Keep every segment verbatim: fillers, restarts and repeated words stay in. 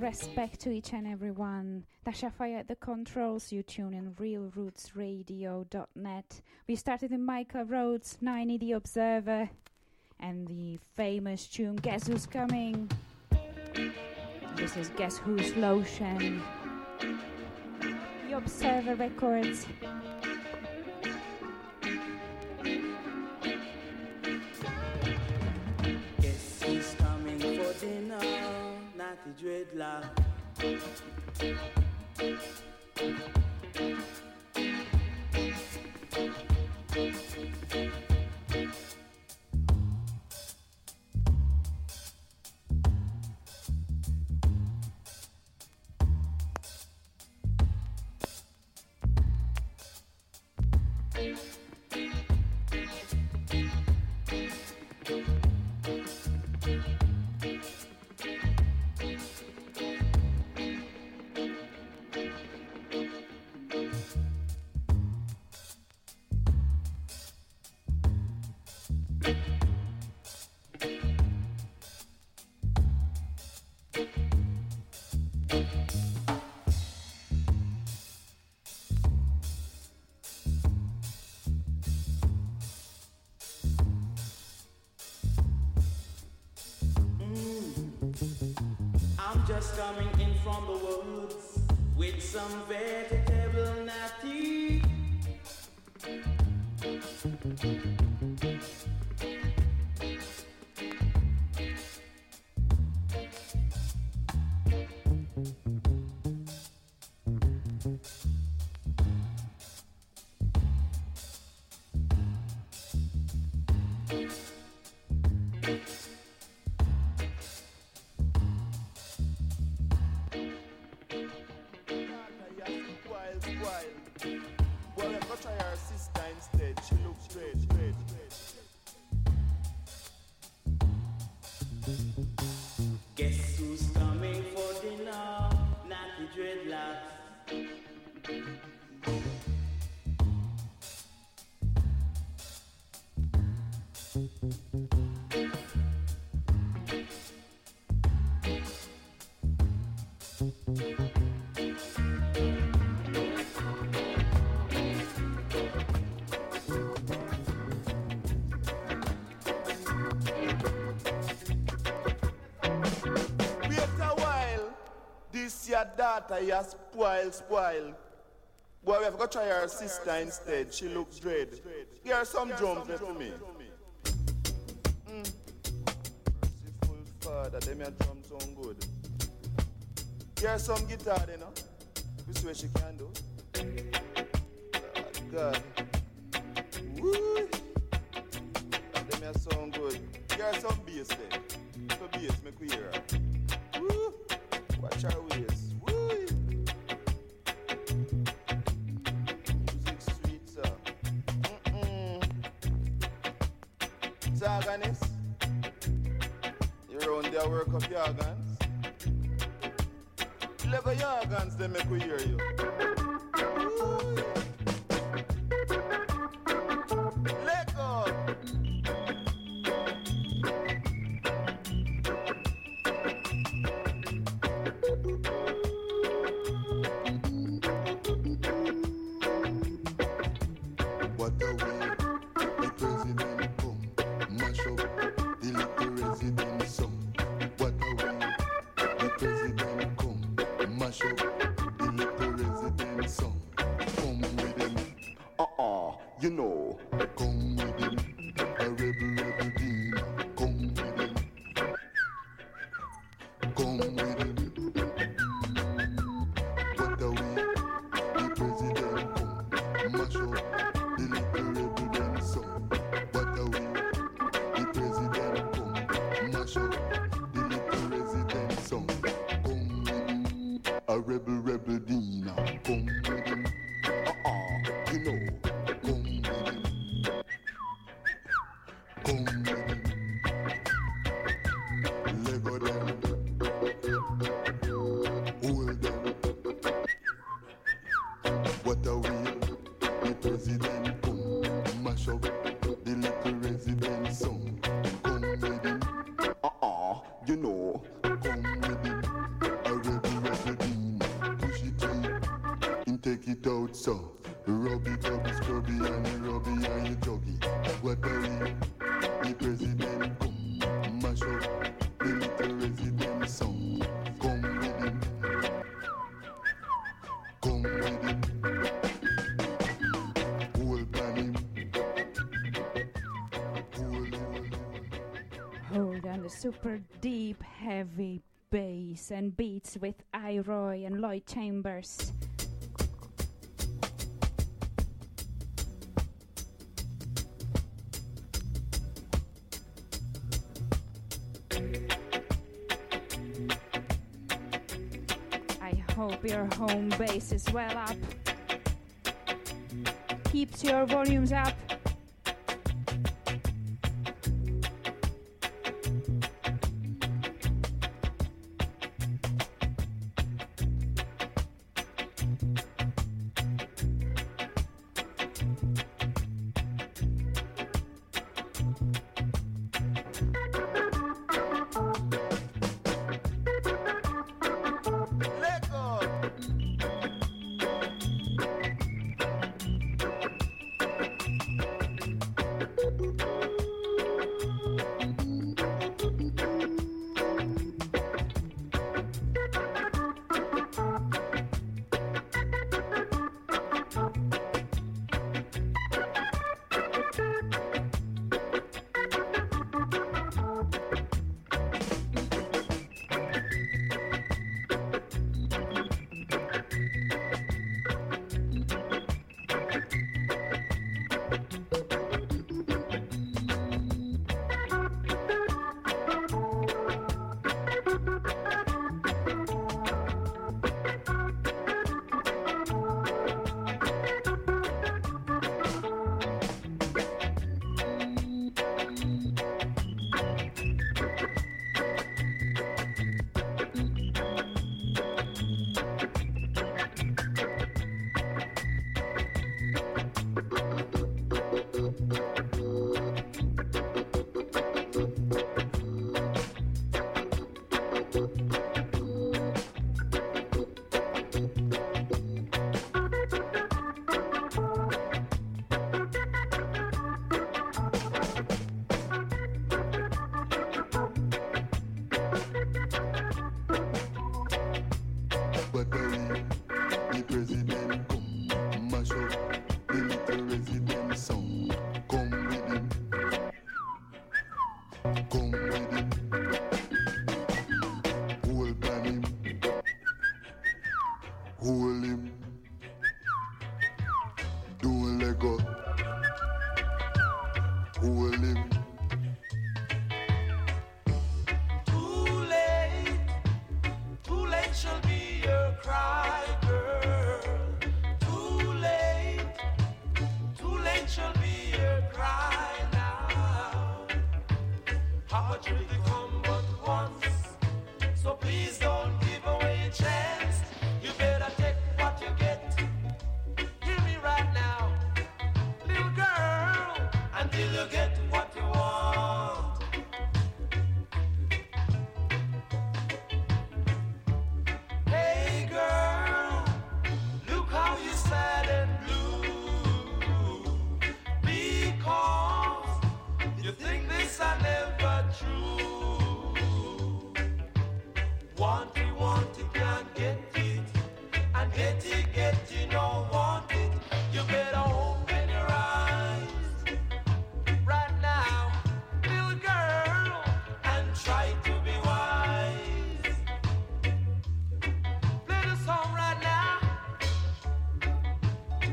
Respect to each and everyone. Dasha Fire at the controls. You tune in real roots radio dot net. We started with Mykal Rose, Niney the Observer, and the famous tune Guess Who's Coming. This is Guess Who's Lotion. The Observer Records. Guess who's coming for dinner? Natty dreadlock. Coming in from the woods with some vegetable natty. Dreadlocks. that daughter, you are spoiled, spoiled. Boy, we have got to try her sister instead. She looks dread. Here are some drums for me. Mm. Merciful Father, them your drums sound good. Here are some guitar, you know. This way she can do. God, God. Woo! Them your sound good. Here are some bass, then. So bass, make we hear her. Woo! Watch her waist. Woo! Organist, you're on there, work up your organs. Level your organs, they make we hear you. Let go. What the way the president come, mash up the little resident song. What a way the president come, mash up the little resident song. Come with them, uh-uh, you know. Come with them, a rebel rebel team. Come with them, come with them. What a way the president come, mash up the little resident song. What a way. A rebel, rebel, Dina, come with him. Uh-uh, you know, come with him. Come with him. Lego them. Hold them. What a way the president come. Mash up the little resident song. Come with him. Uh-uh, you know, come with him. A rebel, rebel, Dina. Take it out, so rubby, dubby, scrubby, and you rubby, and you juggy. What a way the president come, mash up the little resident song. Come with him, come with him, hold on him, hold on. Hold on the super deep, heavy bass and beats with I Roy and Lloyd Chambers. Hope your home base is well up. Keeps your volumes up. hold him. Too late, too late shall be your cry, girl. Too late, too late shall be your cry now. Poverty will come but once, so please don't give away a chance. You better take what you get. Hear me right now, little girl, until you get what you want. Hey girl, look how you're sad and blue, because you think this are never true. Want it, want it, can't get it, and get it, get it, no want it. You better open your eyes right now, little girl, and try to be wise. Play the song right now. Too late,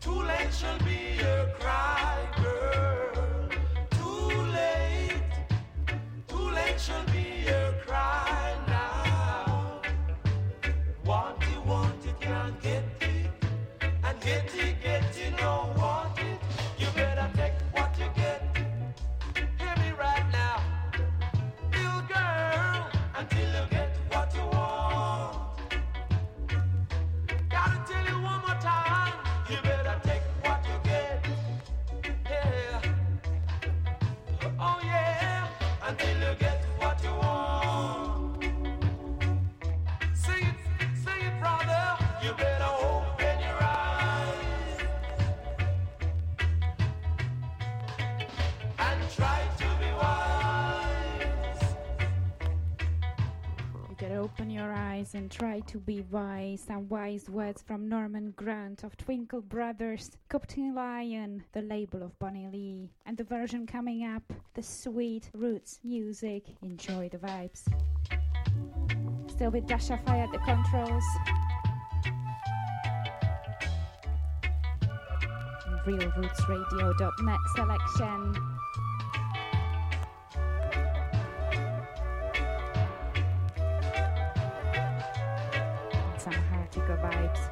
too late shall be your cry, girl. Too late, too late shall be your cry now. Want it, want it, can't get it, and get it, get it, no want it. You better take what you get. Hear me right now, little girl, until you get what you want. Gotta tell you one more time, you better take what you get. Yeah. Oh yeah, until you get what you want. Sing it, sing it, brother. You better open your eyes and try to be wise. You gotta open your eyes and try to be wise. Some wise words from Norman Grant of Twinkle Brothers, Captain Lion, the label of Bonnie Lee, and the version coming up, the sweet roots music. Enjoy the vibes. Still with Dasha Fire at the controls. real roots radio dot net selection. Some heartico vibes.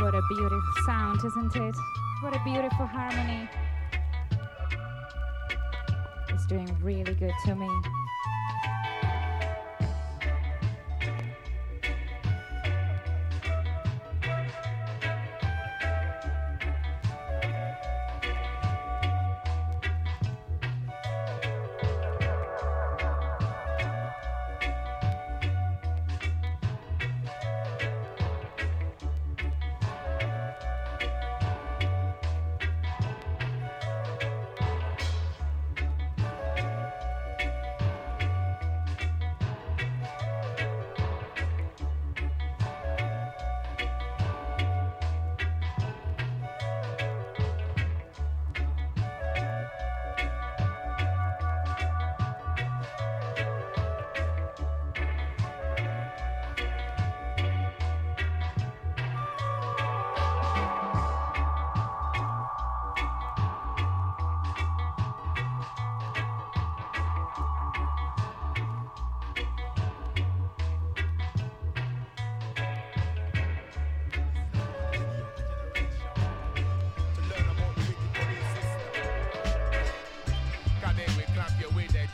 What a beautiful sound, isn't it? What a beautiful harmony. It's doing really good to me.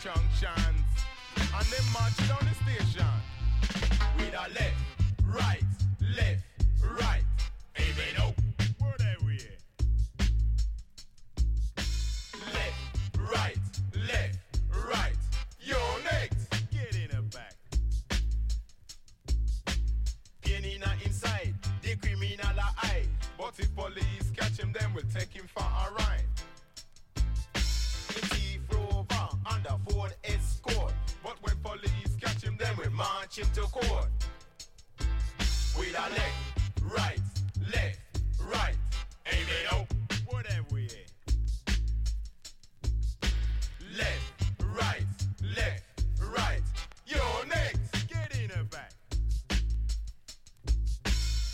junctions, and them march down the station with a left, right, left, right. Hey, they know where they were. Left, right, left, right. You're next. Get in the back. Get in the inside. The criminal are high, but if police catch him, then we'll take him for a ride. Under Ford escort, but when police catch him, then we march him to court. With a left, right, left, right. Hey, they know what have we here? Left, right, left, right. You're next. Get in the back.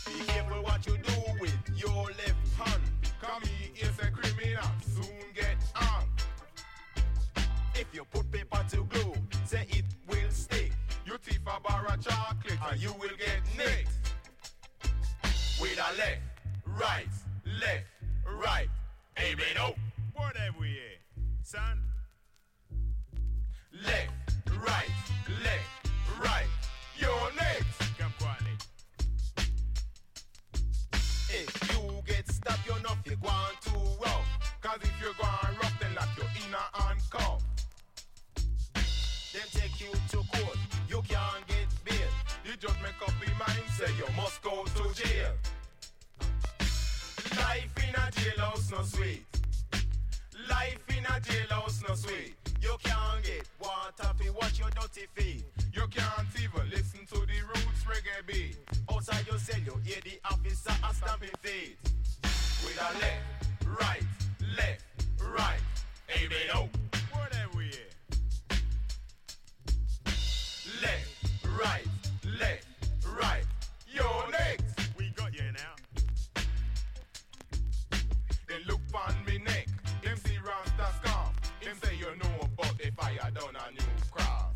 Be careful what you do with your left hand. Come here, it's a criminal. Soon get hung. If you put paper to glue, say it will stick. You thief a bar of chocolate and you will get nicked. With a left, right, left, right. Hey, Beto, what have we here, son? Left, right, left, right. You're next. Come quietly. If you get stabbed, you're not you're going too rough. Cause if you're going rough, then lock your inner handcuff. Then take you to court, you can't get bail. The judge make up his mind, say you must go to jail. Life in a jailhouse no sweet. Life in a jailhouse no sweet. You can't get water to wash your dirty feet. You can't even listen to the roots reggae beat. Outside your cell you hear the officer a stamping feet. With a left, right, left, right. Hey, they know what are we here? Left, right, left, right. You're next. We got you now. They look on me neck. Them see Rasta scarf. Them say you know about the fire down a new cross.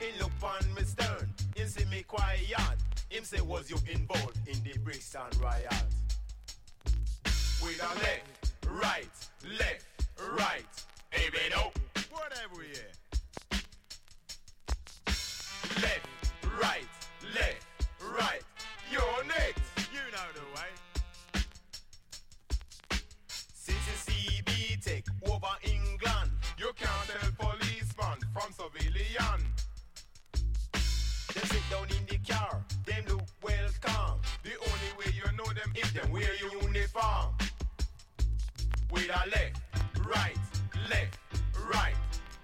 They look on me stern. They see me quiet. Him say was you involved in the Brixton riot? With a left, right, left, right. Hey, we know what have we here? Left, right, left, right. You're next. You know the way. Since the C B take over England, you can't tell policeman from civilian. They sit down in the car, them look welcome. The only way you know them if them wear uniform. With a left, right, left, right.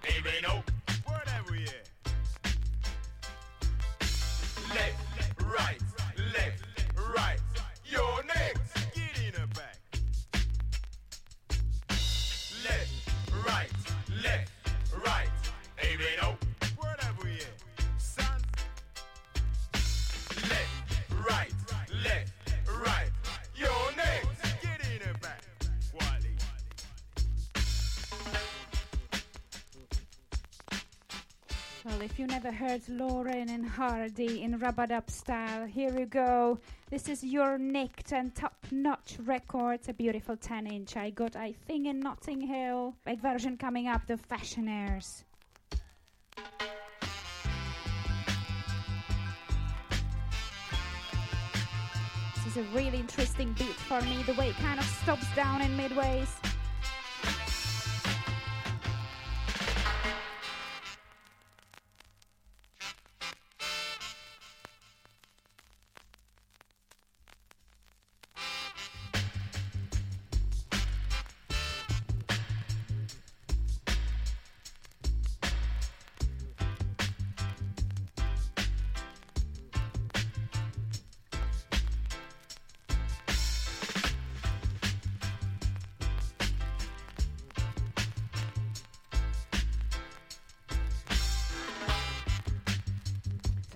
They may know. What have we here? Left, right, left, right. You're next. Get in the back. Left, right, left, right. Hey, they know. What have we here? Son. Left, right, left, right. You're next. Get in the back. Wally. Well, if you never heard Lauren and Hardy in Rub-a-Dub style, here you go. This is Your Nicked and Top-Notch Records, a beautiful ten-inch I got, I think, in Notting Hill. Big version coming up, the Fashionaires. This is a really interesting beat for me, the way it kind of stops down in midways.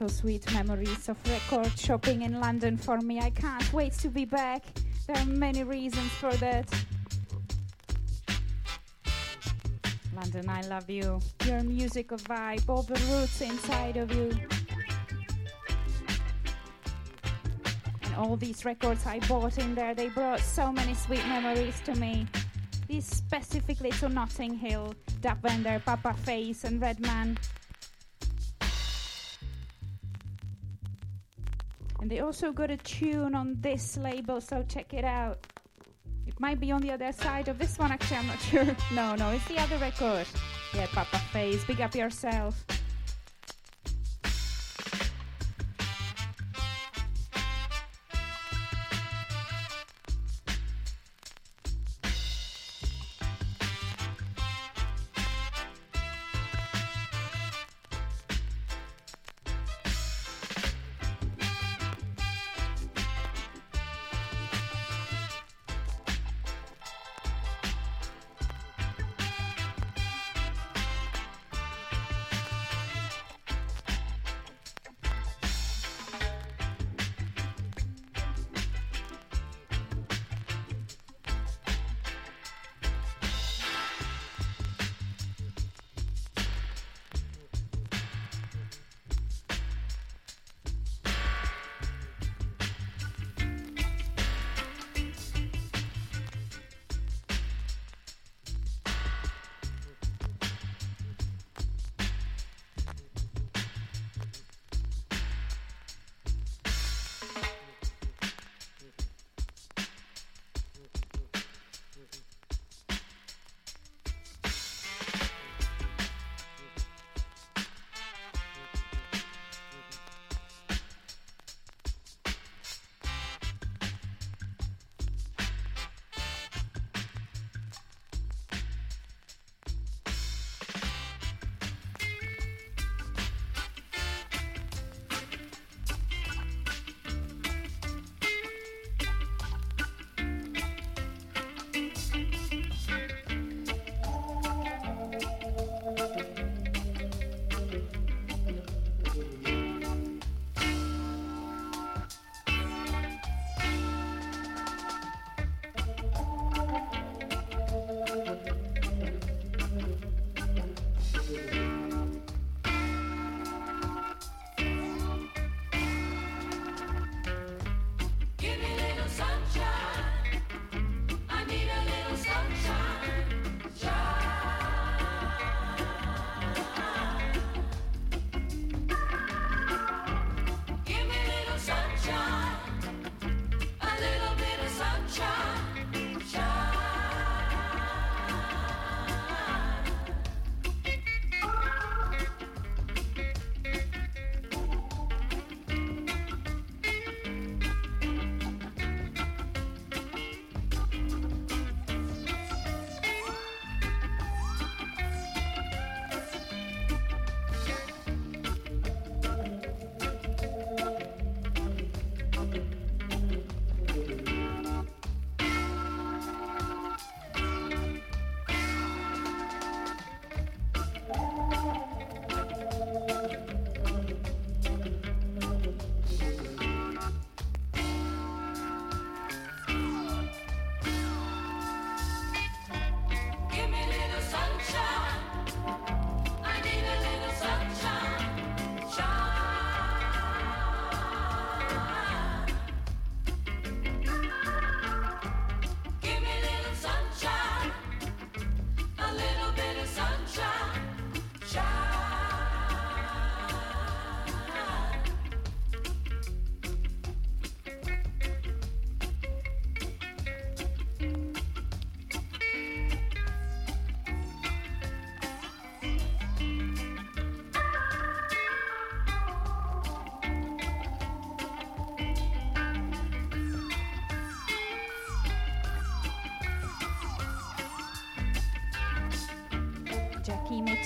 Sweet memories of record shopping in London for me. I can't wait to be back. There are many reasons for that. London, I love you. Your music, a vibe, all the roots inside of you. And all these records I bought in there, they brought so many sweet memories to me. This specifically to Notting Hill, Dap Vendor, Papa Face and Redman. And they also got a tune on this label, so check it out. It might be on the other side of this one, actually, I'm not sure. No, no, it's the other record. Yeah, Papa Face, big up yourself.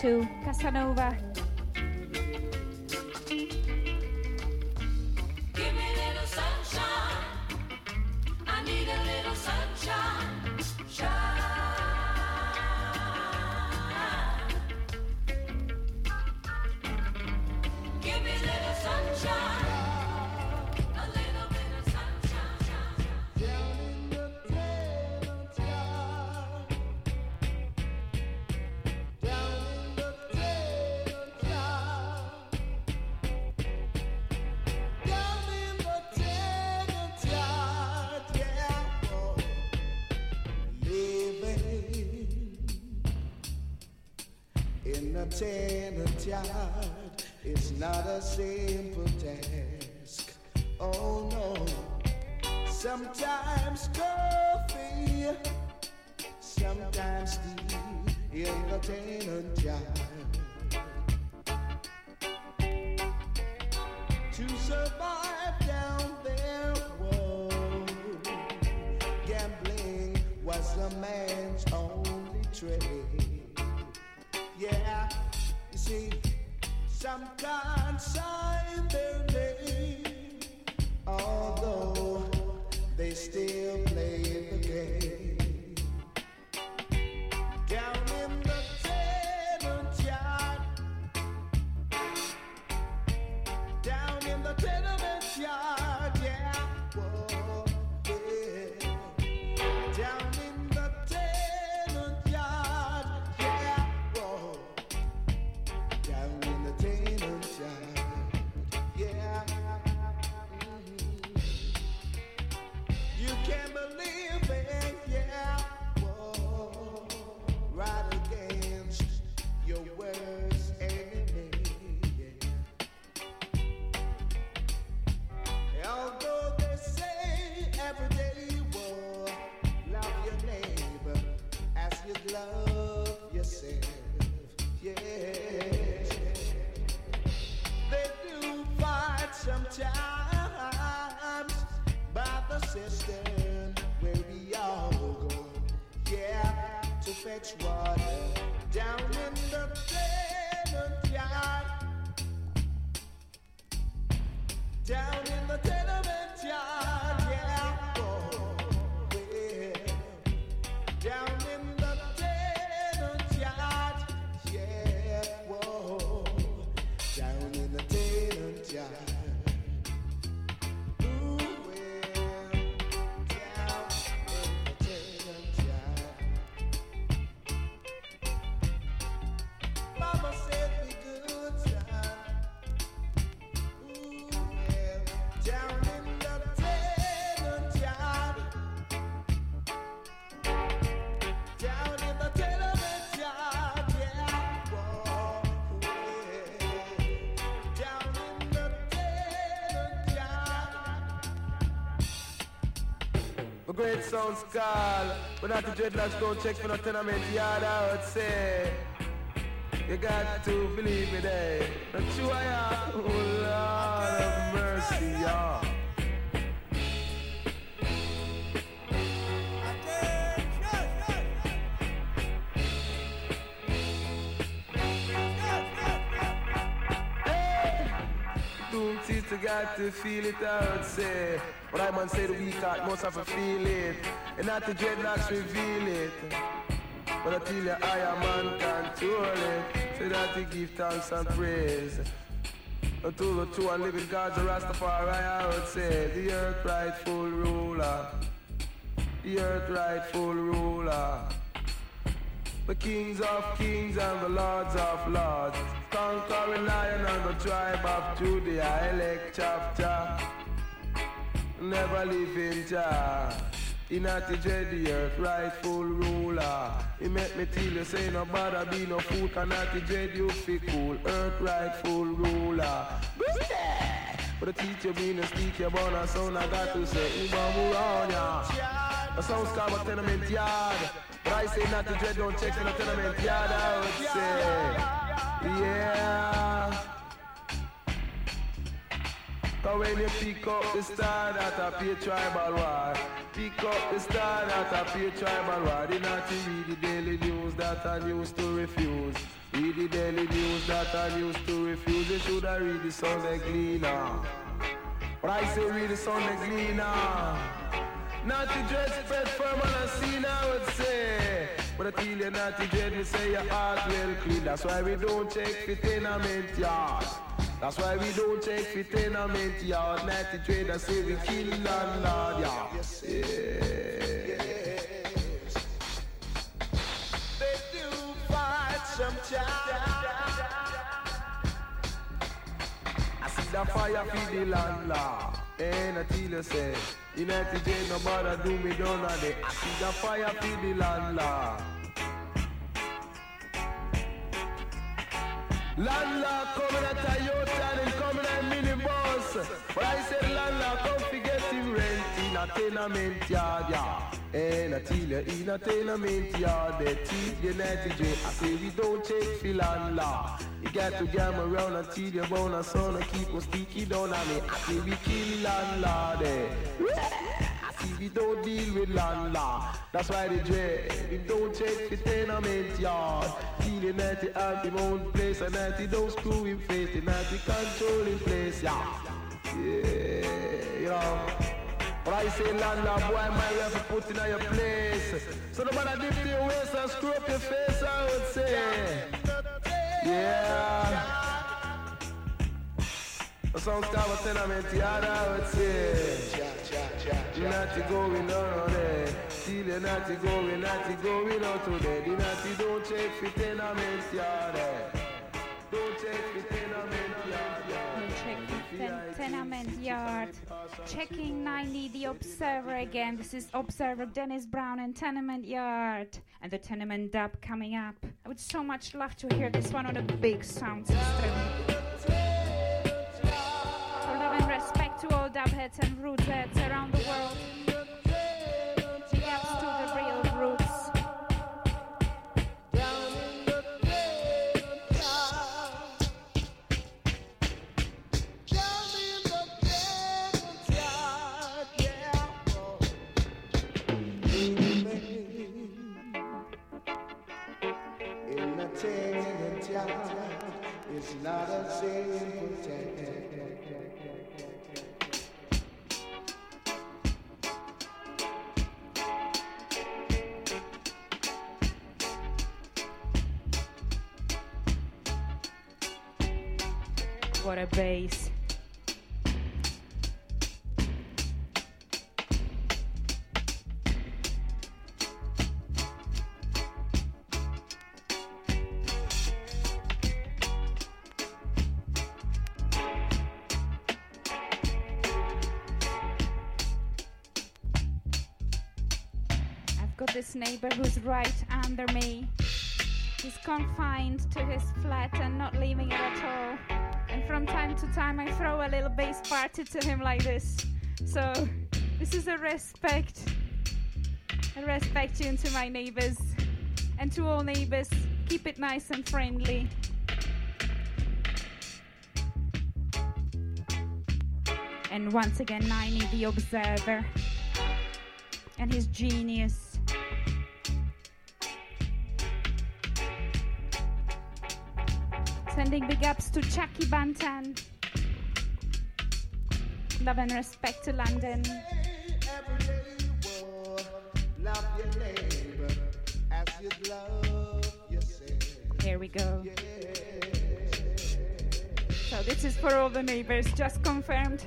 To Casanova. tenant yard. It's not a simple task. Oh no. Sometimes coffee, sometimes tea in the tenant yard. To survive down there, whoa, gambling was a man's only trade. Yeah, you see, some can't sign their name, although they still play the game. Down in the tenant yard, down in the tenement yard, yeah, whoa, yeah, down in the tenant yard, yeah, whoa, down in the tenant yard, yeah. Mm-hmm. You can't believe it, yeah, whoa, right against your worst enemy, yeah. Although they say every day, whoa, love your neighbor as you love yourself, yeah. They do fight sometimes by the cistern where we all go, yeah, to fetch water down in the tenant yard, down in the tenement yard, yeah, oh, yeah, down in the tenant yard, yeah, whoa, down in the tenant yard. Ooh, well, down in the tenant yard. Mama said we good time. Ooh, well, down in the tenant yard, down in the tenement yard, yeah, whoa, yeah, down in the tenement yard. The great sound skull, but not the dreadlocks don't check for the tenement yard, I would say. You got to believe me there. Not you I am, oh Lord of mercy, y'all. Doom teeth, you got to feel it, I would say. But I man say the weak heart must have to feel it. And not the dreadlocks reveal it. But I tell you, I am man control it. So that you give thanks and praise. Until the true and living God's the Rastafari, I would say. The earth rightful ruler. The earth rightful ruler. The kings of kings and the lords of lords. Conquering lion and the tribe of Judah, elect chapter. Never live in jar. He not the Jedi earth, rightful ruler. He make me tell you, say no bother be no fool, can not the Jedi you feel cool, earth rightful ruler. But the teacher being a speaker, born a son, I got to say, Ubamuronya. The sound's called a tenement yard. But I say not the Jedi don't check in a tenement yard, I would say. Yeah. But when you pick up the star that appear tribal war, pick up the star that appear tribal war, they not to read the daily news that I used to refuse. Read the daily news that I used to refuse. They should have read the Sunday Gleaner. But I say read the Sunday Gleaner. Not to dread spread firm on a scene, I would say. But I tell you not to dread, me say your heart will clean. That's why we don't check the tenement yard. That's why we don't check for tenement yard. Natty trader say we kill landlord, yeah. Yes, yes. They do fight sometimes. I see the fire for the landlord. And I tell you say, in Natty J no bother do me down on it. I see the fire for the landlord. Landlord coming at Toyota and coming at minibus. But I said landlord, come to get him rent in a tenement yard, yeah. And I tell you in a tenement yard, they teach you ninety J. I say we don't check for landlord. You got to gamble around until you're born and son and keep on speaking down on me. I say we kill landlord, eh. We don't deal with landlord. That's why they dread. We don't check the tenement yard. See the ninety at him own place, and ninety don't screw him face. The ninety control him place, yeah. Yeah, you know. But I say landlord, boy, my ref put in your place. So no matter dip your waist and screw up your face, I would say. Yeah. Some kind of tenement yard, I would say. The naughty going on today. See the naughty going, naughty going on today. The naughty don't check for tenement yard. Don't check for tenement yard. Don't check for tenement yard. Checking Niney the Observer again. This is Observer Dennis Brown and Tenement Yard. And the Tenement Dub coming up. I would so much love to hear this one on a big sound system. Respect to all dubheads and rootheads around the world. Big ups to the real roots. In the tenement yard, it's not a safe protected. What a bass. I've got this neighbor who's right under me. He's confined to his flat and not leaving it at all. And from time to time I throw a little bass party to him like this. So this is a respect. A respect tune to my neighbors. And to all neighbors, keep it nice and friendly. And once again, Niney the Observer. And his genius. Sending big ups to Chucky Bantan. Love and respect to London. Here we go. So this is for all the neighbors, just confirmed.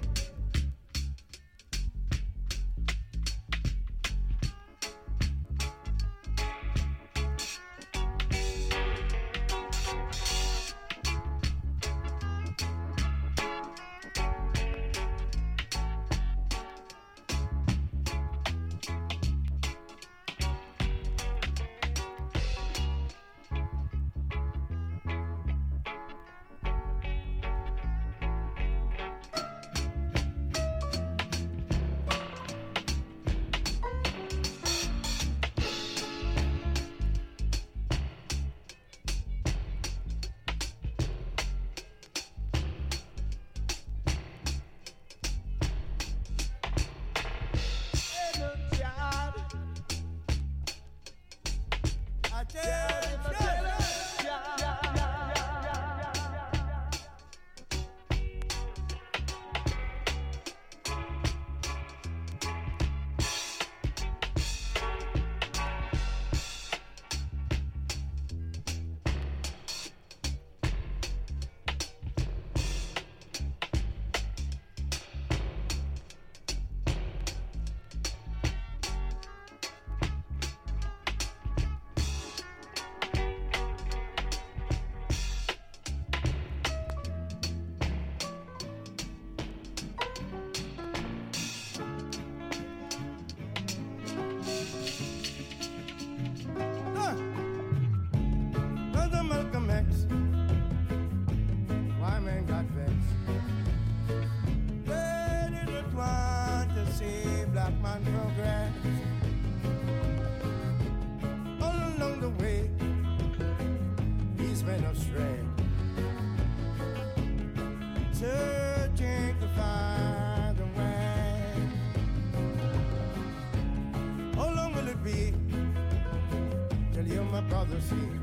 my brothers here.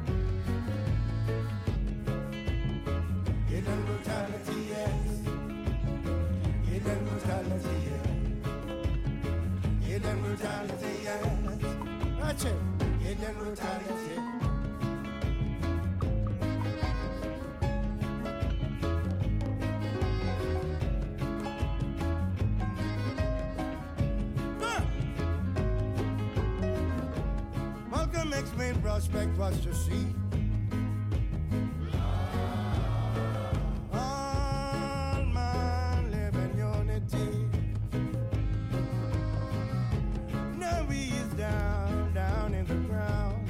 In a brutality, yes. In a brutality, yes. In a brutality, yes. In a brutality, yes. Malcolm X's main prospect was to see. All man live in unity. Now he is down, down in the ground.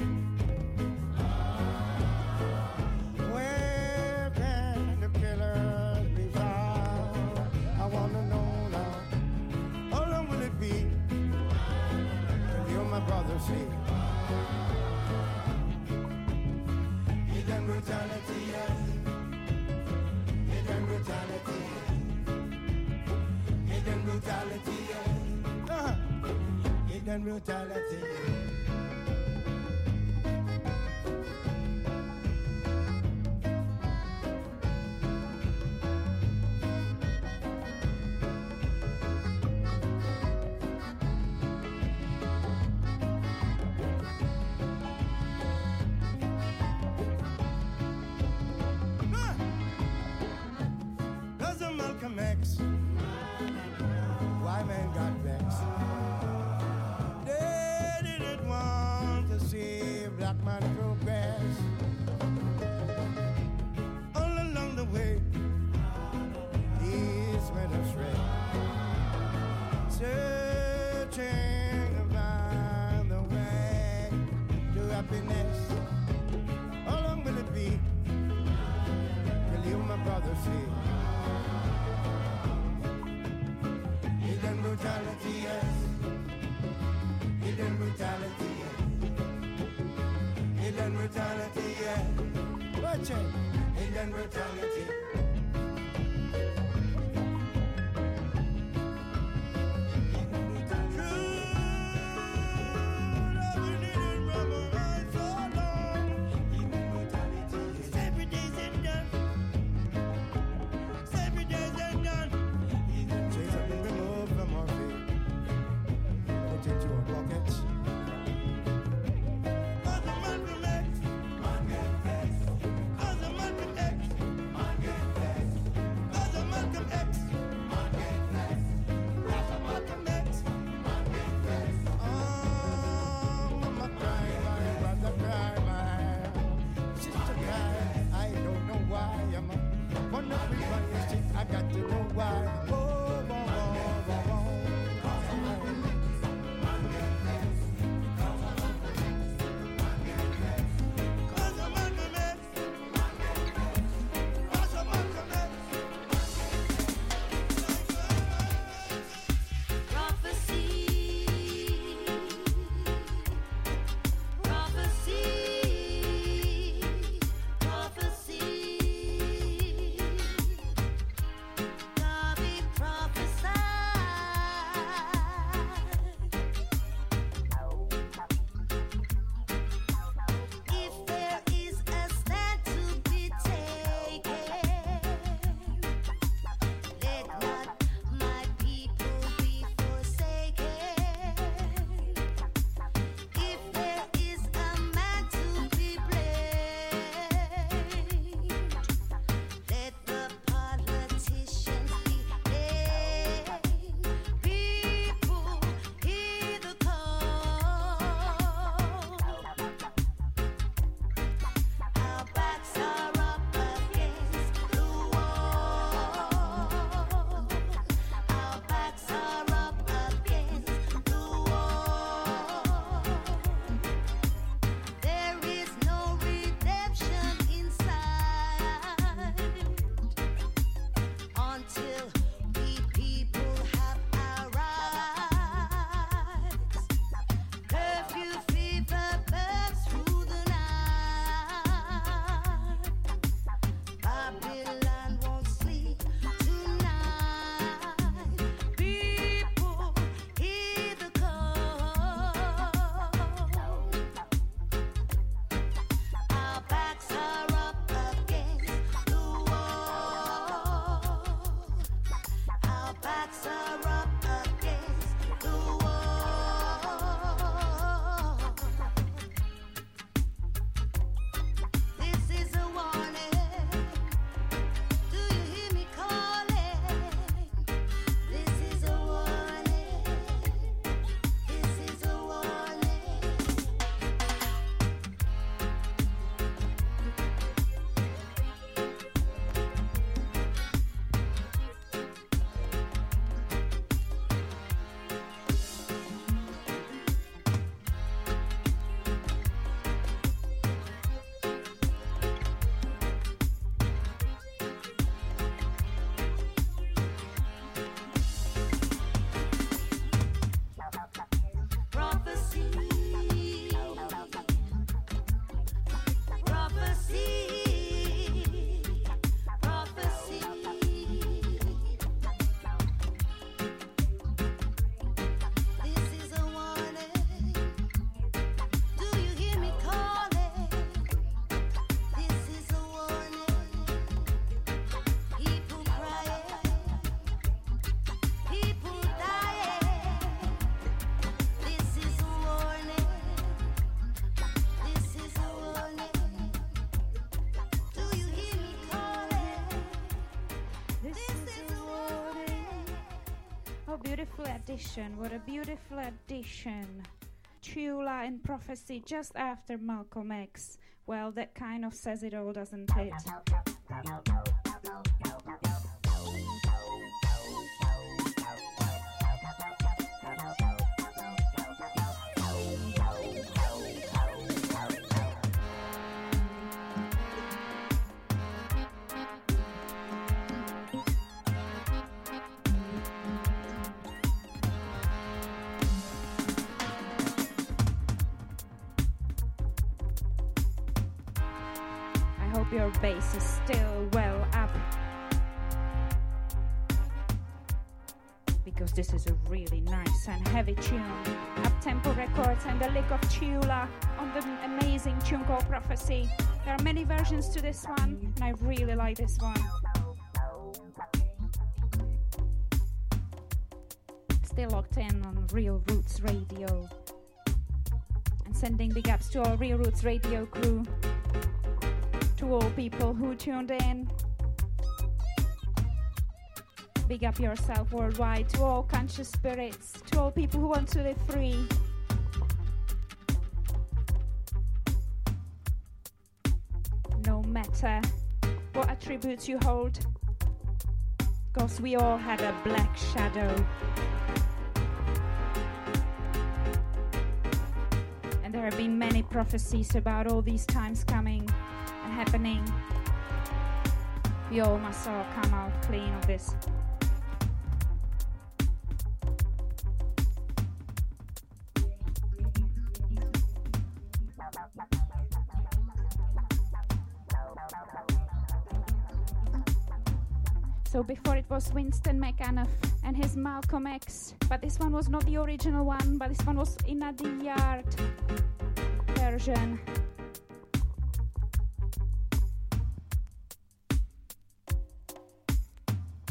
Where can the killers be found? I wanna know now. How long will it be till you, my brother, see? Brutality, yes. Hidden brutality, yes. Hidden brutality, yes. Uh-huh. Hidden brutality, yes. Malcolm X, Malcolm X, addition, what a beautiful addition. Chula in Prophecy just after Malcolm X. Well, that kind of says it all, doesn't it? Your bass is still well up, because this is a really nice and heavy tune. Up-tempo Records and the lick of Chula on the amazing tune called Prophecy. There are many versions to this one, and I really like this one. Still locked in on Real Roots Radio, and sending big ups to our Real Roots Radio crew. To all people who tuned in, big up yourself worldwide, to all conscious spirits, to all people who want to live free. No matter what attributes you hold, because we all have a black shadow. And there have been many prophecies about all these times coming. Happening. We all must all come out clean of this. So before it was Winston McAnuff and his Malcolm X, but this one was not the original one, but this one was Inna De Yard version.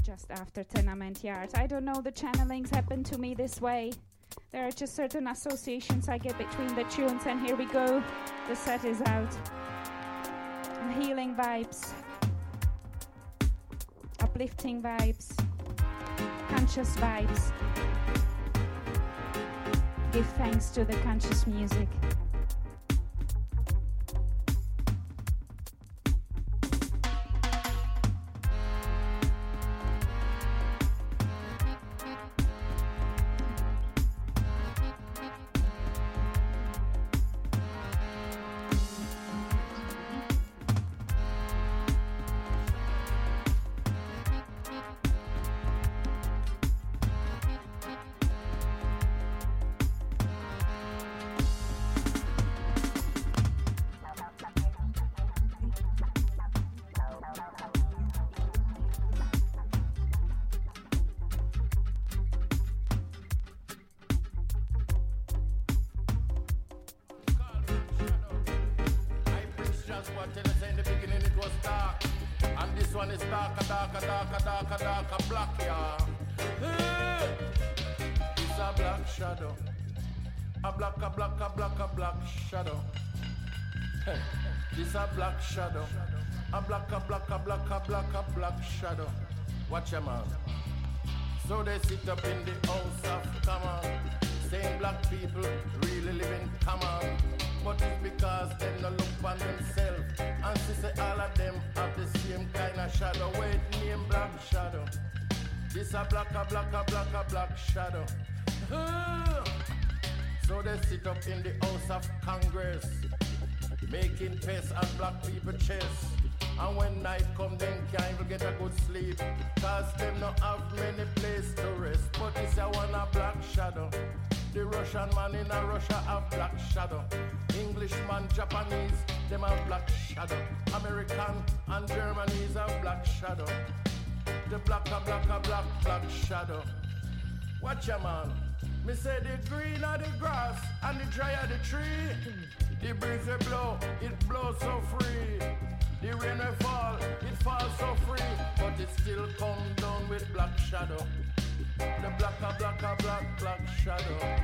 Just after Tenement Yard. I don't know, the channelings happen to me this way. There are just certain associations I get between the tunes, and here we go. The set is out. And healing vibes. Uplifting vibes. Conscious vibes. Give thanks to the conscious music. Shadow, a black, a black, a black, a black, a black shadow. Watch 'em out. So they sit up in the house of common, saying black people really living common, but it's because they no look on themselves. And she say all of them have the same kind of shadow. Wait, name black shadow. This a black, a black, a black, a black shadow. So they sit up in the house of Congress, making pests and black people chest. And when night come, then can't even get a good sleep, cause them not have many place to rest. But this I want a black shadow. The Russian man in a Russia have black shadow. Englishman, Japanese, them have black shadow. American and Germanese have black shadow. The black, a black, a black, black shadow. Watch ya, man. Me say the green of the grass and the dry of the tree. The breeze will blow, it blows so free. The rain will fall, it falls so free. But it still comes down with black shadow. The black, a black, a black, black shadow.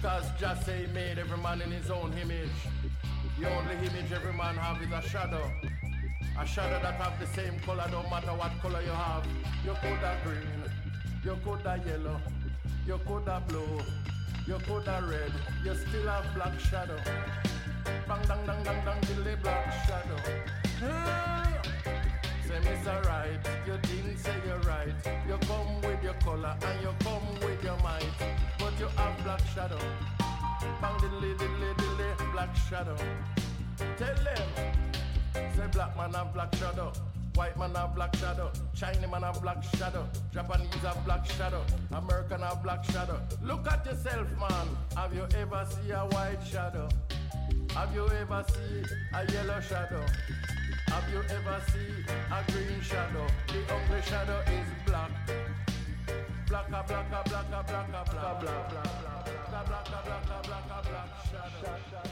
Cause just say he made every man in his own image. The only image every man have is a shadow. A shadow that have the same color, no matter what color you have. You could have green, you could have yellow, you could have blue, you could have red, you still have black shadow. Bang, dang, dang, dang, dang, till the black shadow. Ah! Say, Miss Alright, you didn't say you're right. You come with your color and you come with your mind, but you have black shadow. Bang, diddly, diddly, diddly, black shadow. Tell them. Say black man have black shadow, white man have black shadow, Chinese man have black shadow, Japanese have black shadow, American have black shadow. Look at yourself, man. Have you ever seen a white shadow? Have you ever seen a yellow shadow? Have you ever seen a green shadow? The ugly shadow is black. Blacka, blacka, blacka, blacka, blacka, blacka, blacka, blacka, blacka, black shadow.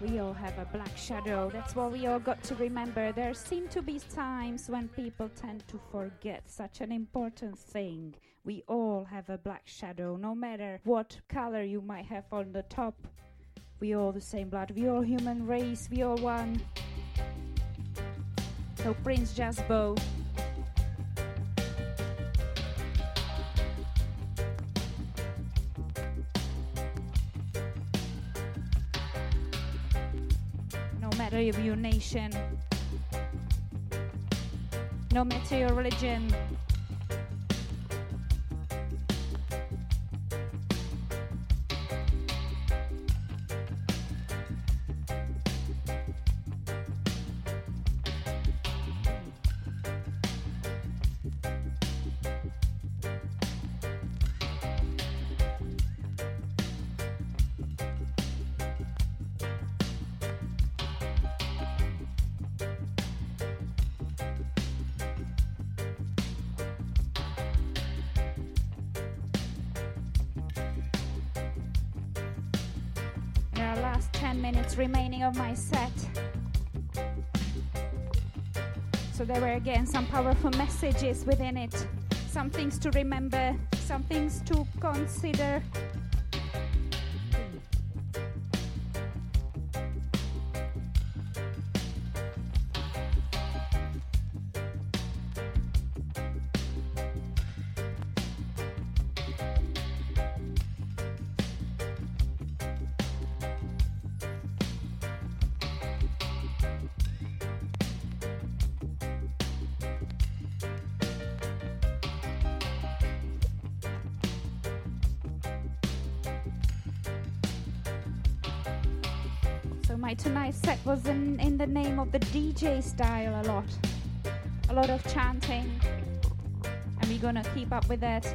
We all have a black shadow, that's what we all got to remember. There seem to be times when people tend to forget such an important thing. We all have a black shadow, no matter what color you might have on the top. We all the same blood, we all human race, we all one. So Prince Jazzbo. No matter your nation, no matter your religion, remaining of my set. So there were again some powerful messages within it, some things to remember, some things to consider. Tonight's set was in, in the name of the D J style a lot. A lot of chanting. And we're gonna keep up with that.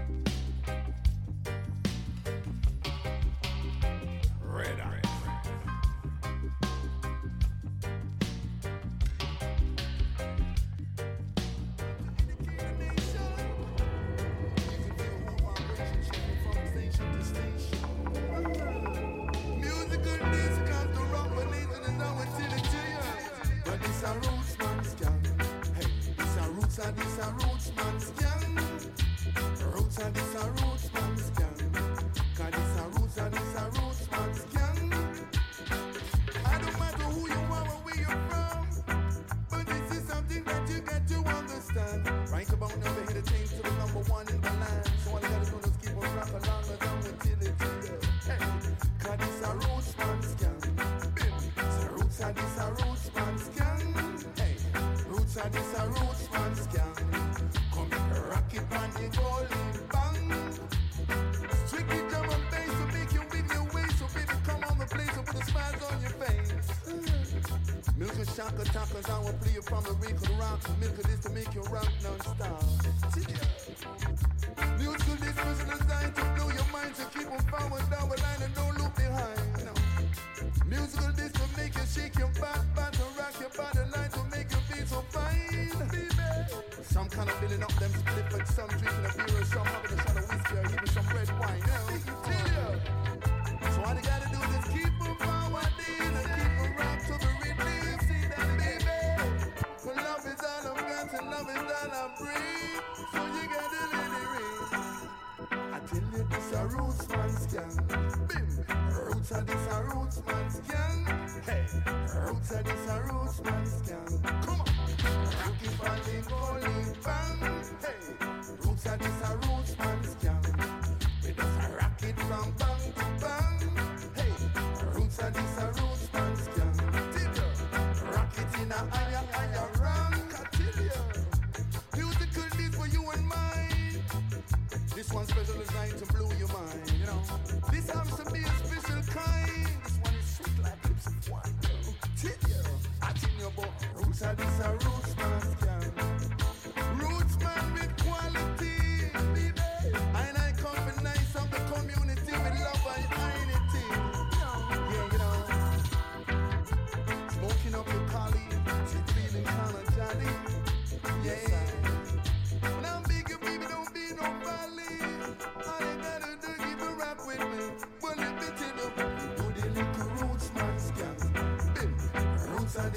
I tell you this. a roots man's gang. Roots are this a roots man's gang. Hey, roots are this a roots man's gang. Come on, Rocky for the bowling bang. Hey, roots are this a roots man's gang. With us a rocket from bang to bang. Hey, roots are this a roots man's gang. Rocket in a higher, higher rank. I tell ya, music could be for you and mine. This one's special designed to blow your mind, you know. This happens to be a special kind. This one is sweet like lips of wine. Tell ya, I tell ya, but roots are this a roots man's gang. Roots man with quality, baby. And I come for nice of the community with love and unity. Yeah, you know. Smoking up your colleague, she's feeling kinda jolly. Yeah.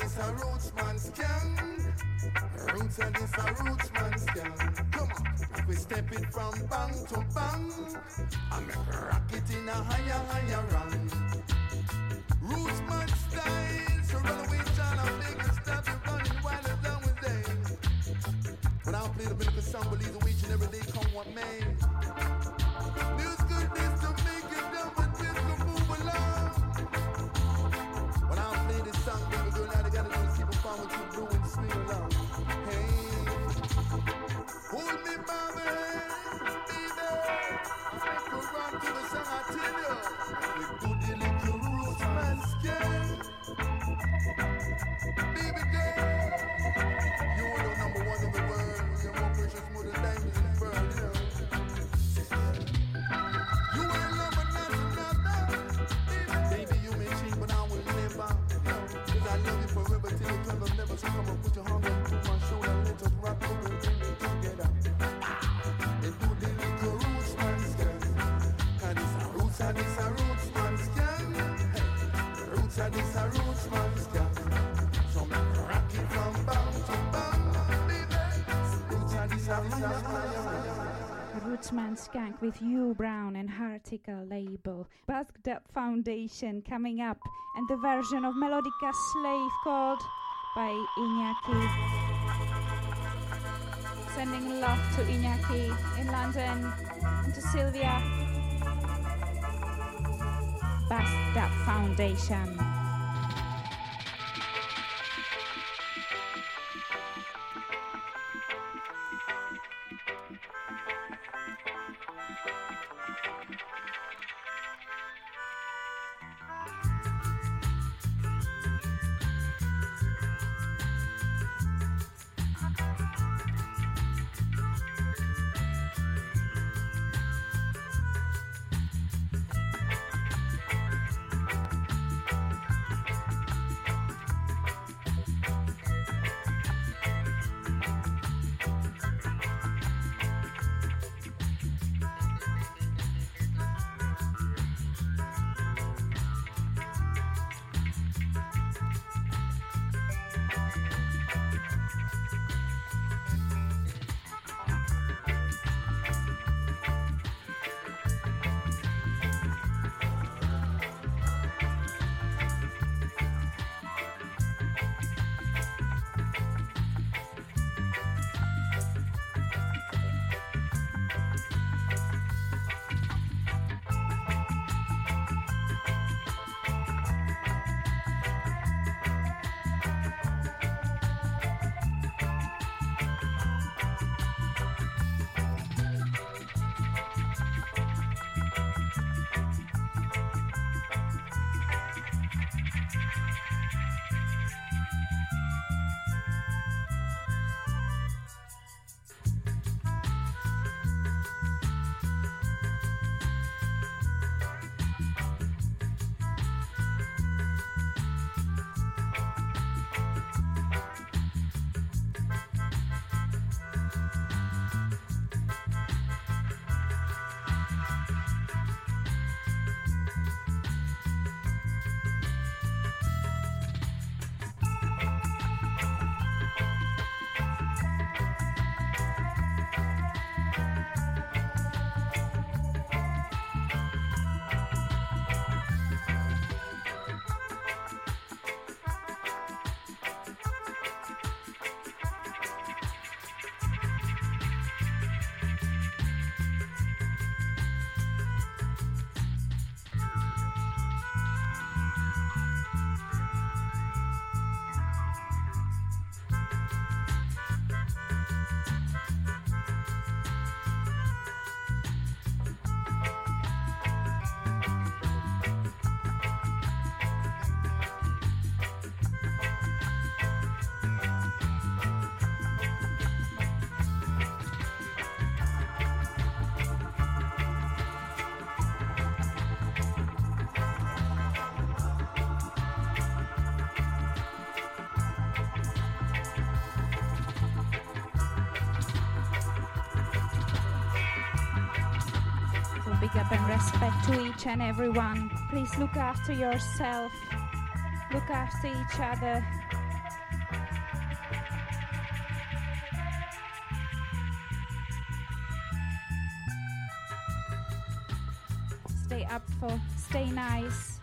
This a roots man's gang. Roots and this a roots man's gang. Come on, we step it from bang to bang. I make a rocket in a higher, higher run. Roots man style, so run away, John, and make it stop you running while it's done with them. But I'll play the bit of a song, believe the each and every day come what may. There's goodness to make it done, but this to move along. But I'll play this song, baby girl. What you do and sing along. Hey, hold me, mama, baby. Go round to the song, I tell you. We do the little roots man's game. Baby girl, you are the number one in the world. You're more precious, more than diamonds in the world, you know. You ain't love and nothing, nothing. Baby, you may change, but I will never. I love you forever till you come, I'll never stop. I'll put your hand on my shoulder, let us rock and roll together. And do the little roots man's gang. Cause this a roots and this a roots man's gang. Hey, roots and this a roots man's gang. So make rock it from bang to bang, baby. Roots and this a roots man's gang. Rootsman's Gang with Hugh Brown and Harticle label. Basque Dub Foundation coming up, and the version of Melodica Slave called by Iñaki. Sending love to Iñaki in London and to Sylvia. Basque Dub Foundation. big up and respect to each and everyone. Please look after yourself, look after each other. Stay up for, stay nice.